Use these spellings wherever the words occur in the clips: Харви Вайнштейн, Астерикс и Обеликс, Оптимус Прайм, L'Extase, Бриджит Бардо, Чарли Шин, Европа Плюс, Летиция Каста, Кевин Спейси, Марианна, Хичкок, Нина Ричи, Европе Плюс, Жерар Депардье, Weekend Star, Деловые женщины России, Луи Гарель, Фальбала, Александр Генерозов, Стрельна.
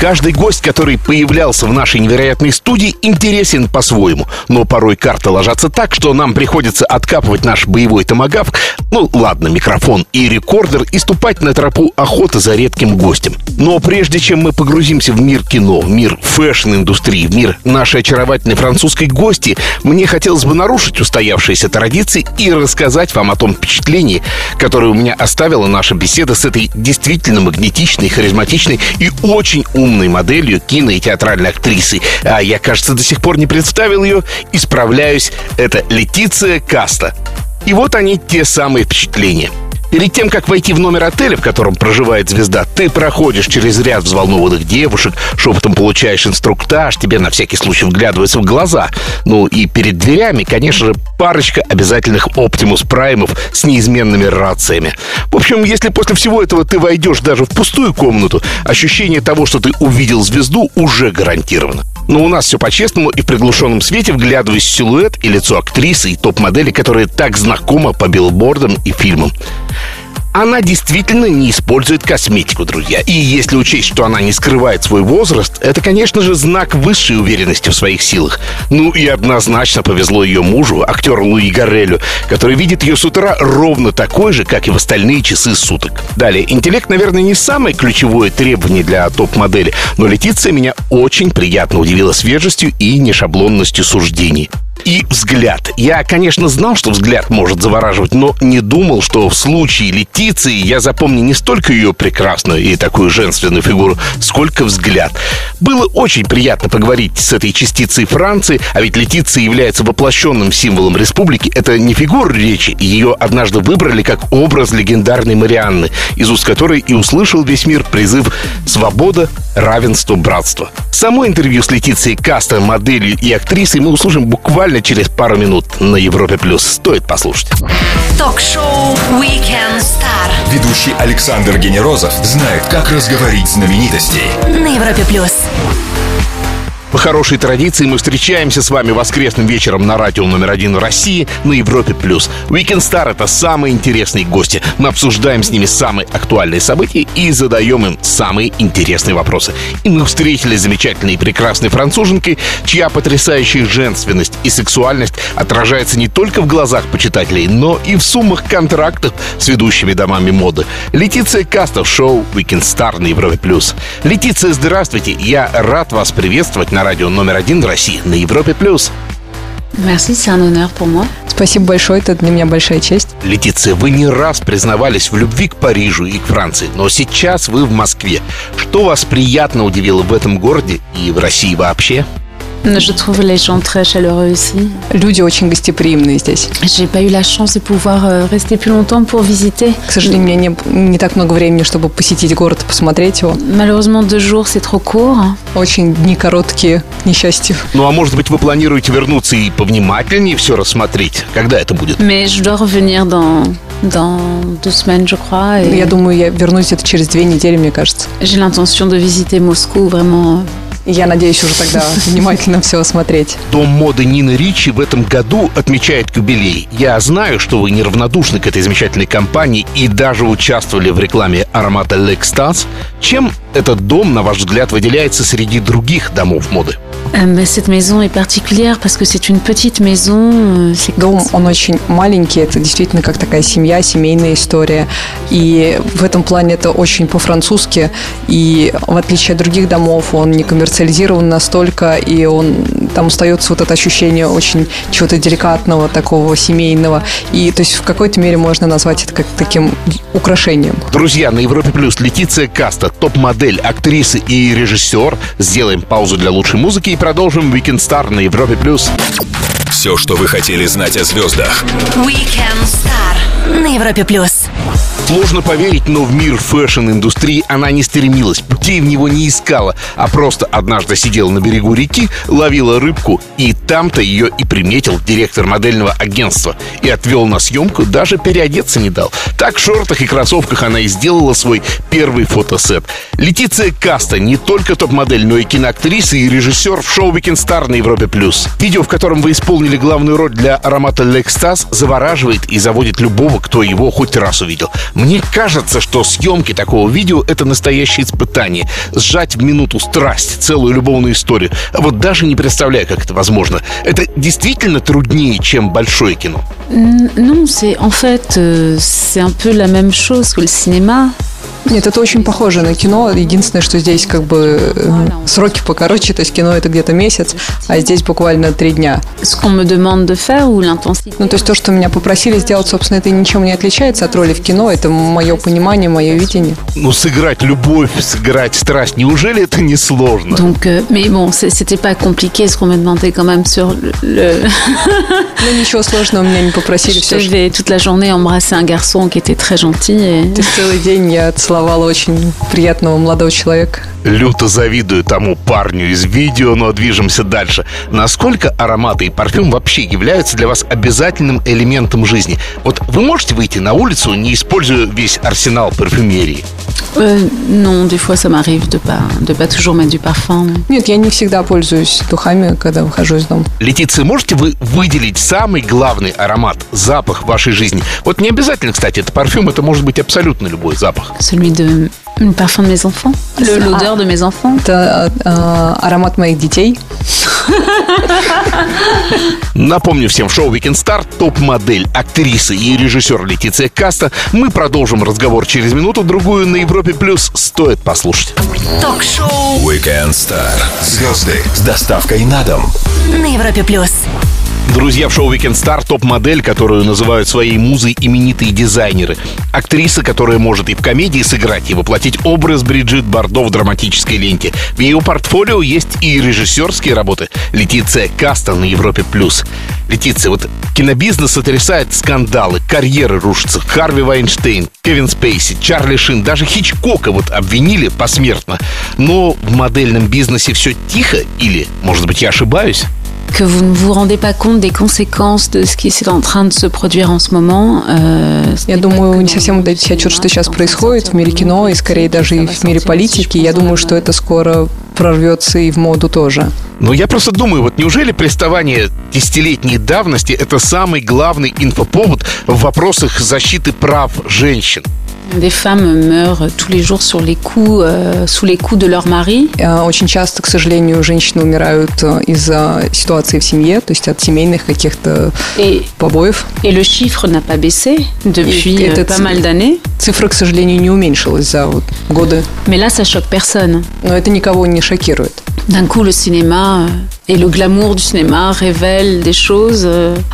Каждый гость, который появлялся в нашей невероятной студии, интересен по-своему. Но порой карты ложатся так, что нам приходится откапывать наш боевой томагавк, микрофон и рекордер, и ступать на тропу охоты за редким гостем. Но прежде чем мы погрузимся в мир кино, в мир фэшн-индустрии, в мир нашей очаровательной французской гости, мне хотелось бы нарушить устоявшиеся традиции и рассказать вам о том впечатлении, которое у меня оставила наша беседа с этой действительно магнетичной, харизматичной и очень умной моделью, кино и театральной актрисы. А я, кажется, до сих пор не представил ее. Исправляюсь, это Летиция Каста. И вот они, те самые впечатления. Перед тем, как войти в номер отеля, в котором проживает звезда, ты проходишь через ряд взволнованных девушек, шепотом получаешь инструктаж, тебе на всякий случай вглядываются в глаза. Ну и перед дверями, конечно же, парочка обязательных Оптимус Праймов с неизменными рациями. В общем, если после всего этого ты войдешь даже в пустую комнату, ощущение того, что ты увидел звезду, уже гарантировано. Но у нас все по-честному, и в приглушенном свете, вглядываясь в силуэт и лицо актрисы и топ-модели, которая так знакома по билбордам и фильмам. Она действительно не использует косметику, друзья. И если учесть, что она не скрывает свой возраст, это, конечно же, знак высшей уверенности в своих силах. Ну и однозначно повезло ее мужу, актеру Луи Гарелю, который видит ее с утра ровно такой же, как и в остальные часы суток. Далее, интеллект, наверное, не самое ключевое требование для топ-модели, но Летиция меня очень приятно удивила свежестью и нешаблонностью суждений. И взгляд. Я, конечно, знал, что взгляд может завораживать, но не думал, что в случае Летиции я запомню не столько ее прекрасную и такую женственную фигуру, сколько взгляд. Было очень приятно поговорить с этой частицей Франции, а ведь Летиция является воплощенным символом республики. Это не фигура речи. Ее однажды выбрали как образ легендарной Марианны, из уст которой и услышал весь мир призыв «Свобода, равенство, братство». Само интервью с Летицией Каста, моделью и актрисой, мы услышим буквально через пару минут на Европе Плюс. Стоит послушать. Ток-шоу Weekend Star. Ведущий Александр Генерозов знает, как разговорить знаменитостей. На Европе Плюс. По хорошей традиции мы встречаемся с вами воскресным вечером на радио номер 1 России на Европе+. Weekend Star — это самые интересные гости. Мы обсуждаем с ними самые актуальные события и задаем им самые интересные вопросы. И мы встретились с замечательной и прекрасной француженкой, чья потрясающая женственность и сексуальность отражается не только в глазах почитателей, но и в суммах контрактов с ведущими домами моды. Летиция Каста в шоу Weekend Star на Европе+. Летиция, здравствуйте. Я рад вас приветствовать на радио номер 1 России на Европе+. Спасибо большое, это для меня большая честь. Летиция, вы не раз признавались в любви к Парижу и к Франции, но сейчас вы в Москве. Что вас приятно удивило в этом городе и в России вообще? Люди очень гостеприимные здесь. К сожалению, у меня не так много времени, чтобы посетить город и посмотреть его. Очень дни короткие, к несчастью. Ну, а может быть, вы планируете вернуться и повнимательнее все рассмотреть? Когда это будет? Я думаю, я вернусь где-то через 2 недели, мне кажется. Я надеюсь уже тогда внимательно все осмотреть. Дом моды Нины Ричи в этом году отмечает юбилей. Я знаю, что вы неравнодушны к этой замечательной компании и даже участвовали в рекламе аромата L'Extase. Чем этот дом, на ваш взгляд, выделяется среди других домов моды? Дом, он очень маленький, это действительно как такая семья, семейная история. И в этом плане это очень по-французски. И в отличие от других домов, он не коммерциализирован настолько, и он там остается вот это ощущение очень чего-то деликатного, такого семейного. И то есть в какой-то мере можно назвать это как таким украшением. Друзья, на Европе Плюс Летиция Каста, топ-модель, актриса и режиссер. Сделаем паузу для лучшей музыки и продолжим Weekend Star на Европе Плюс. Все, что вы хотели знать о звездах. Weekend Star на Европе Плюс. Сложно поверить, но в мир фэшн-индустрии она не стремилась, путей в него не искала, а просто однажды сидела на берегу реки, ловила рыбку, и там-то ее и приметил директор модельного агентства и отвел на съемку, даже переодеться не дал. Так в шортах и кроссовках она и сделала свой первый фотосет. Летиция Каста не только топ-модель, но и киноактриса и режиссер в шоу Weekend Star на Европе Плюс. Видео, в котором вы исполнили главную роль для аромата L'Extase, завораживает и заводит любого, кто его хоть раз увидел. Мне кажется, что съемки такого видео — это настоящее испытание. Сжать в минуту страсть, целую любовную историю. Вот даже не представляю, как это возможно. Это действительно труднее, чем большое кино? Non, c'est en fait, c'est un peu la même chose que le cinéma. Нет, это очень похоже на кино. Единственное, что здесь как бы сроки покороче, то есть кино это где-то месяц, а здесь буквально 3 дня. Ну, то есть то, что меня попросили сделать, собственно, это ничем не отличается от роли в кино. Это мое понимание, мое видение. Ну, сыграть любовь, сыграть страсть, неужели это не сложно? Ну, ничего сложного меня не попросили. То есть целый день я целовала очень приятного молодого человека. Люто завидую тому парню из видео, но движемся дальше. Насколько ароматы и парфюм вообще являются для вас обязательным элементом жизни? Вот вы можете выйти на улицу, не используя весь арсенал парфюмерии? Нет, я не всегда пользуюсь духами, когда выхожу из дома. Летиция, можете вы выделить самый главный аромат, запах вашей жизни? Вот не обязательно, кстати, это парфюм, это может быть абсолютно любой запах. L'odeur de mes enfants. Это аромат моих детей. Напомню всем, в шоу Weekend Star топ-модель, актриса и режиссер Летиция Каста. Мы продолжим разговор через минуту-другую на Европе Плюс. Стоит послушать. Ток-шоу Weekend Star. Звезды с доставкой на дом. На Европе Плюс. Друзья, в шоу Weekend Star топ-модель, которую называют своей музой именитые дизайнеры. Актриса, которая может и в комедии сыграть, и воплотить образ Бриджит Бардо в драматической ленте. В ее портфолио есть и режиссерские работы. Летиция Каста на Европе+. Летиция, вот кинобизнес сотрясает скандалы, карьеры рушатся. Харви Вайнштейн, Кевин Спейси, Чарли Шин, даже Хичкока вот обвинили посмертно. Но в модельном бизнесе все тихо или, может быть, я ошибаюсь? Que vous ne vous rendez pas compte des conséquences de ce qui est en train de se produire en ce moment. Я думаю, не совсем отдают себе отчет, что сейчас происходит в мире кино и, скорее, даже и в мире политики. Я думаю, что это скоро прорвется и в моду тоже. Ну, я просто думаю, вот неужели приставание десятилетней давности – это самый главный инфоповод в вопросах защиты прав женщин? Des femmes meurent tous les jours sous les coups de leur mari. Очень часто, к сожалению, женщины умирают из-за ситуации в семье, то есть от семейных каких-то побоев. И le chiffre n'a pas baissé depuis pas mal d'années. Цифра, к сожалению, не уменьшилась за годы. Mais là, ça choque personne. Но это никого не шокирует. D'un coup, le cinéma et le glamour du cinéma révèlent des choses.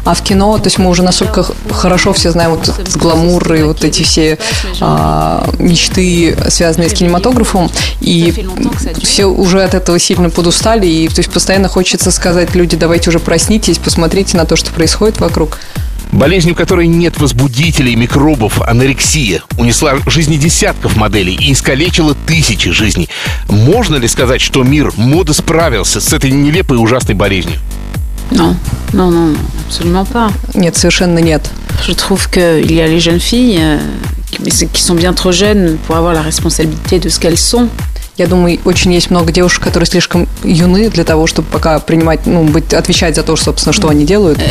А в кино, то есть мы уже настолько хорошо все знаем вот этот гламур и вот эти все мечты, связанные с кинематографом, и все уже от этого сильно подустали, и то есть постоянно хочется сказать: люди, давайте уже проснитесь, посмотрите на то, что происходит вокруг. Болезнью, которой нет возбудителей, микробов, анорексия, унесла жизни десятков моделей и искалечила тысячи жизней. Можно ли сказать, что мир моды справился с этой нелепой и ужасной болезнью? Нет, совершенно нет. Je trouve qu'il y a les jeunes filles qui sont bien trop jeunes pour avoir la responsabilité de ce qu'elles sont. Я думаю, очень есть много девушек, которые слишком юны для того, чтобы пока принимать, отвечать за то, собственно, что они делают. То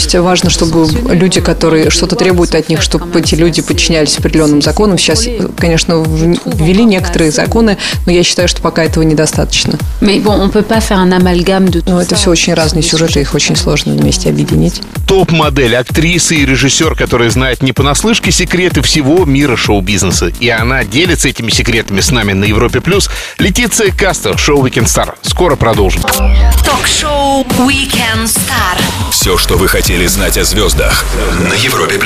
есть важно, чтобы люди, которые что-то требуют от них, чтобы эти люди подчинялись определенным законам. Сейчас, конечно, ввели некоторые законы, но я считаю, что пока этого недостаточно. Но это все очень разные сюжеты, их очень сложно вместе объединить. Топ-модель, актриса и режиссер, которая знает не понаслышке секреты всего мира шоу-бизнеса. И она делится этими секретами с нами на Европе+. Летиция Каста, шоу Weekend Star. Скоро продолжим. Ток-шоу Weekend Star. Все, что вы хотели знать о звездах на Европе+.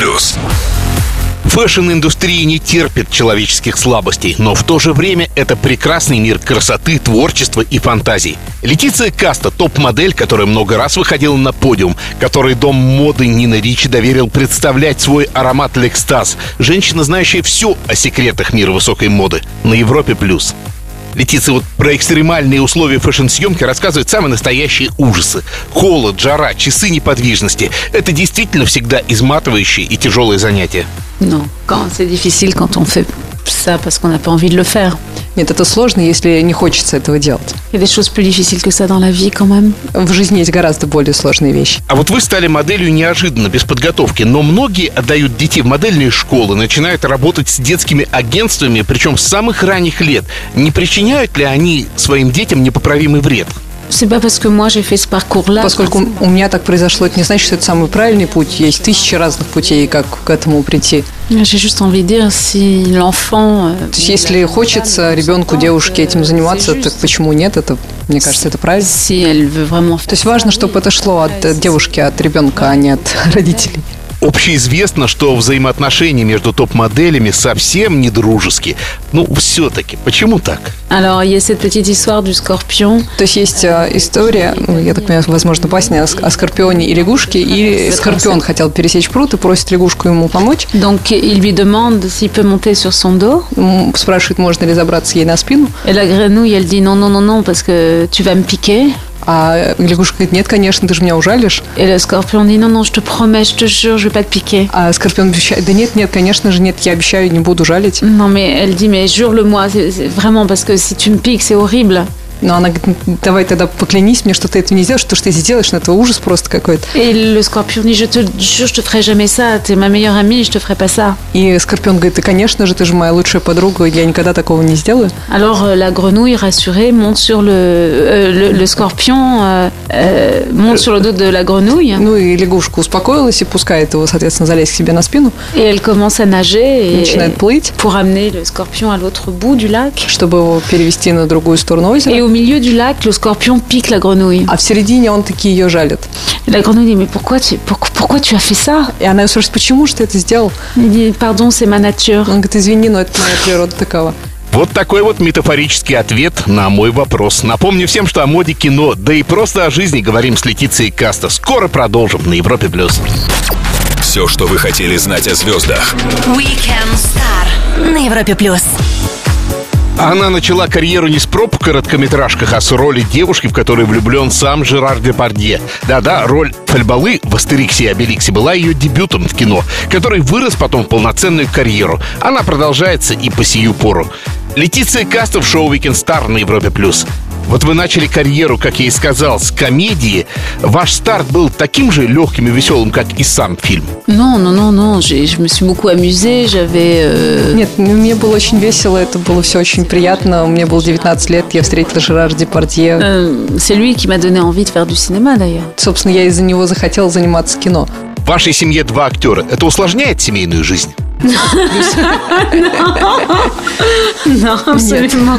Фэшн-индустрия не терпит человеческих слабостей, но в то же время это прекрасный мир красоты, творчества и фантазий. Летиция Каста – топ-модель, которая много раз выходила на подиум, которой дом моды Нина Ричи доверил представлять свой аромат L'Extase. Женщина, знающая все о секретах мира высокой моды на Европе Плюс. Летиция вот про экстремальные условия фэшн-съемки рассказывает самые настоящие ужасы. Холод, жара, часы неподвижности. Это действительно всегда изматывающие и тяжелые занятия. Нет, это сложно, если не хочется этого делать. В жизни есть гораздо более сложные вещи. А вот вы стали моделью неожиданно, без подготовки. Но многие отдают детей в модельные школы, начинают работать с детскими агентствами, причем с самых ранних лет. Не причиняют ли они своим детям непоправимый вред? Поскольку у меня так произошло, это не значит, что это самый правильный путь. Есть тысячи разных путей, как к этому прийти. То есть, если хочется ребенку, девушке этим заниматься, так почему нет? Это, мне кажется, это правильно. То есть важно, чтобы это шло от девушки, от ребенка, а не от родителей. Общеизвестно, что взаимоотношения между топ-моделями совсем не дружеские. Все-таки, почему так? То есть есть история, я так понимаю, возможно, басня о скорпионе и лягушке, и скорпион хотел пересечь пруд и просит лягушку ему помочь. Спрашивает, можно ли забраться ей на спину. А лягушка говорит, нет, конечно, ты же меня ужалишь. А скорпион обещает, да нет, конечно же, нет, я обещаю, не буду жалить. Но она говорит, давай тогда поклянись мне, что ты этого не сделаешь, что ты сделаешь, но это ужас просто какой-то. И скорпион говорит, да, конечно же, ты же моя лучшая подруга, я никогда такого не сделаю. И лягушка успокоилась и пускает его, соответственно, залезть к себе на спину. Начинает плыть, чтобы его перевести на другую сторону. Et au milieu du lac, le scorpion pique la grenouille. А в середине он таки ее жалит. La grenouille dit, mais pourquoi tu as fait ça? И она спрашивает, почему же ты это сделал? Pardon, c'est ma nature. Он говорит, извини, но это моя природа такова. Вот такой вот метафорический ответ на мой вопрос. Напомню всем, что о моде, кино, да и просто о жизни говорим с Летицией Каста. Скоро продолжим на Европе Плюс. Все, что вы хотели знать о звездах. Weekend Star на Европе Плюс. Она начала карьеру не с проб в короткометражках, а с роли девушки, в которой влюблен сам Жерар Депардье. Да-да, роль Фальбалы в «Астериксе и Обеликсе» была ее дебютом в кино, который вырос потом в полноценную карьеру. Она продолжается и по сию пору. Летиция Каста в шоу «Weekend Star» на Европе+. Вот вы начали карьеру, как я и сказал, с комедии. Ваш старт был таким же легким и веселым, как и сам фильм? Нет, мне было очень весело, это было все очень приятно. Мне было 19 лет, я встретила Жерара Депардье. Собственно, я из-за него захотела заниматься кино. В вашей семье 2 актера. Это усложняет семейную жизнь? Абсолютно.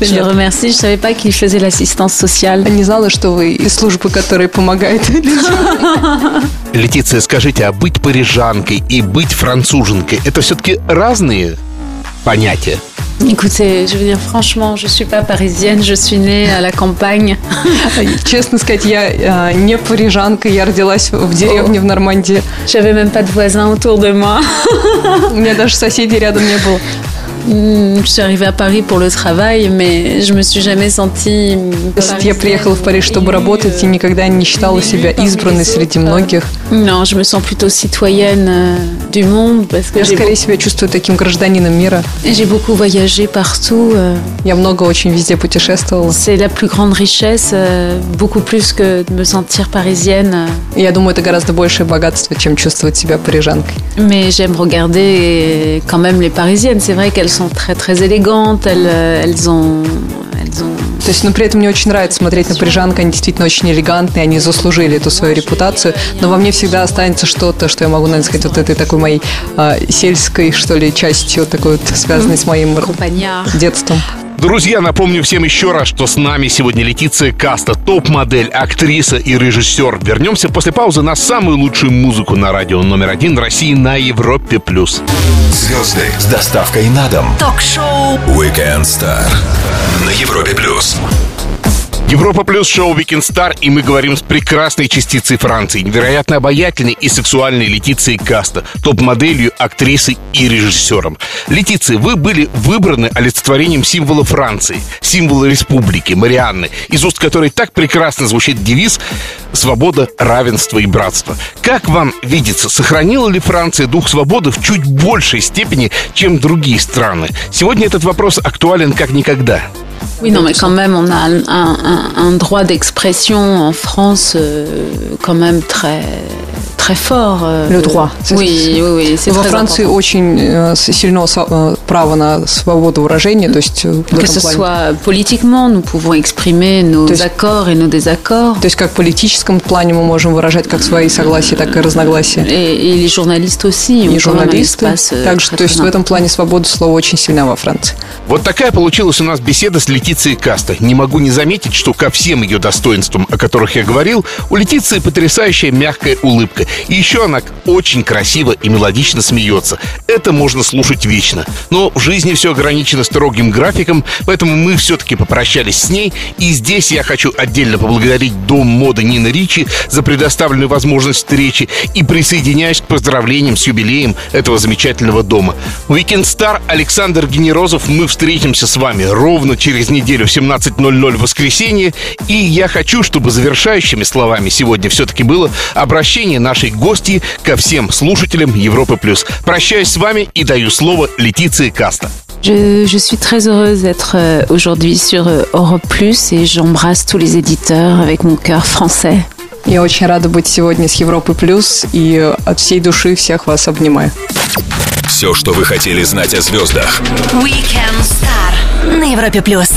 Je remercie, je savais pas qu'il faisait l'assistance sociale. Не знала, что вы из службы, которая помогает людям. Летиция, скажите, а быть парижанкой и быть француженкой — это все-таки разные понятия? Écoutez, je veux dire, franchement, je suis pas parisienne, je suis née à la campagne. Честно сказать, я не парижанка, я родилась в деревне в Нормандии. J'avais même pas de voisins autour de moi. У меня даже соседей рядом не было. Je suis arrivée à Paris pour le travail, mais je me suis jamais sentie. Я приехала в Париж, чтобы работать, и никогда не считала себя избранной среди многих. Non, je me sens plutôt citoyenne du monde, parce que скорее себя чувствую таким гражданином мира. J'ai beaucoup voyagé partout. Я много очень везде путешествовала. C'est la plus grande richesse, beaucoup plus que de me sentir parisienne. Я думаю, это гораздо большее богатство, чем чувствовать себя парижанкой. Mais j'aime regarder quand même les Parisiennes. C'est vrai qu'elles sont très très élégantes, elles ont. То есть, но при этом мне очень нравится смотреть на парижанок, они действительно очень элегантные, они заслужили эту свою репутацию, но во мне всегда останется что-то, что я могу, наверное, сказать, вот этой такой моей сельской, что ли, частью, такой вот связанной с моим детством. Друзья, напомню всем еще раз, что с нами сегодня Летиция Каста, топ-модель, актриса и режиссер. Вернемся после паузы на самую лучшую музыку на радио номер один России на Европе+. Плюс. Звезды с доставкой на дом. Ток-шоу Weekend Star на Европе+. Плюс. Европа Плюс, шоу Weekend Star, и мы говорим с прекрасной частицей Франции, невероятно обаятельной и сексуальной Летицией Каста, топ-моделью, актрисой и режиссером. Летиция, вы были выбраны олицетворением символа Франции, символа республики, Марианны, из уст которой так прекрасно звучит девиз «Свобода, равенство и братство». Как вам видится, сохранила ли Франция дух свободы в чуть большей степени, чем другие страны? Сегодня этот вопрос актуален как никогда. Oui, non, mais quand même, on a un droit d'expression en France quand même très, très fort. Le droit. Oui, oui, oui, c'est très important. Во Франции очень сильно право на свободу выражения, то есть que ce soit politiquement, nous pouvons exprimer nos accords et nos désaccords. То есть как в политическом плане мы можем выражать как свои согласия, так и разногласия. Et les journalistes aussi. И журналисты. Также, то есть в этом плане свобода слова очень сильна во Франции. Вот такая получилась у нас беседа с Летицией Каста. Не могу не заметить, что ко всем ее достоинствам, о которых я говорил, у Летиции потрясающая мягкая улыбка. И еще она очень красиво и мелодично смеется. Это можно слушать вечно. Но в жизни все ограничено строгим графиком, поэтому мы все-таки попрощались с ней. И здесь я хочу отдельно поблагодарить Дом моды Нины Ричи за предоставленную возможность встречи и присоединяюсь к поздравлениям с юбилеем этого замечательного дома. Weekend Star, Александр Генерозов. Мы встретимся с вами ровно через неделю в 17:00 в воскресенье. И я хочу, чтобы завершающими словами сегодня все-таки было обращение нашей гостьи ко всем слушателям Европы+. Прощаюсь с вами и даю слово Летиции Каста. Je suis très heureuse d'être aujourd'hui sur Europe+, et j'embrasse tous les éditeurs avec mon cœur français. Я очень рада быть сегодня с Европы+, и от всей души всех вас обнимаю. Все, что вы хотели знать о звездах. Weekend Star на Европе+.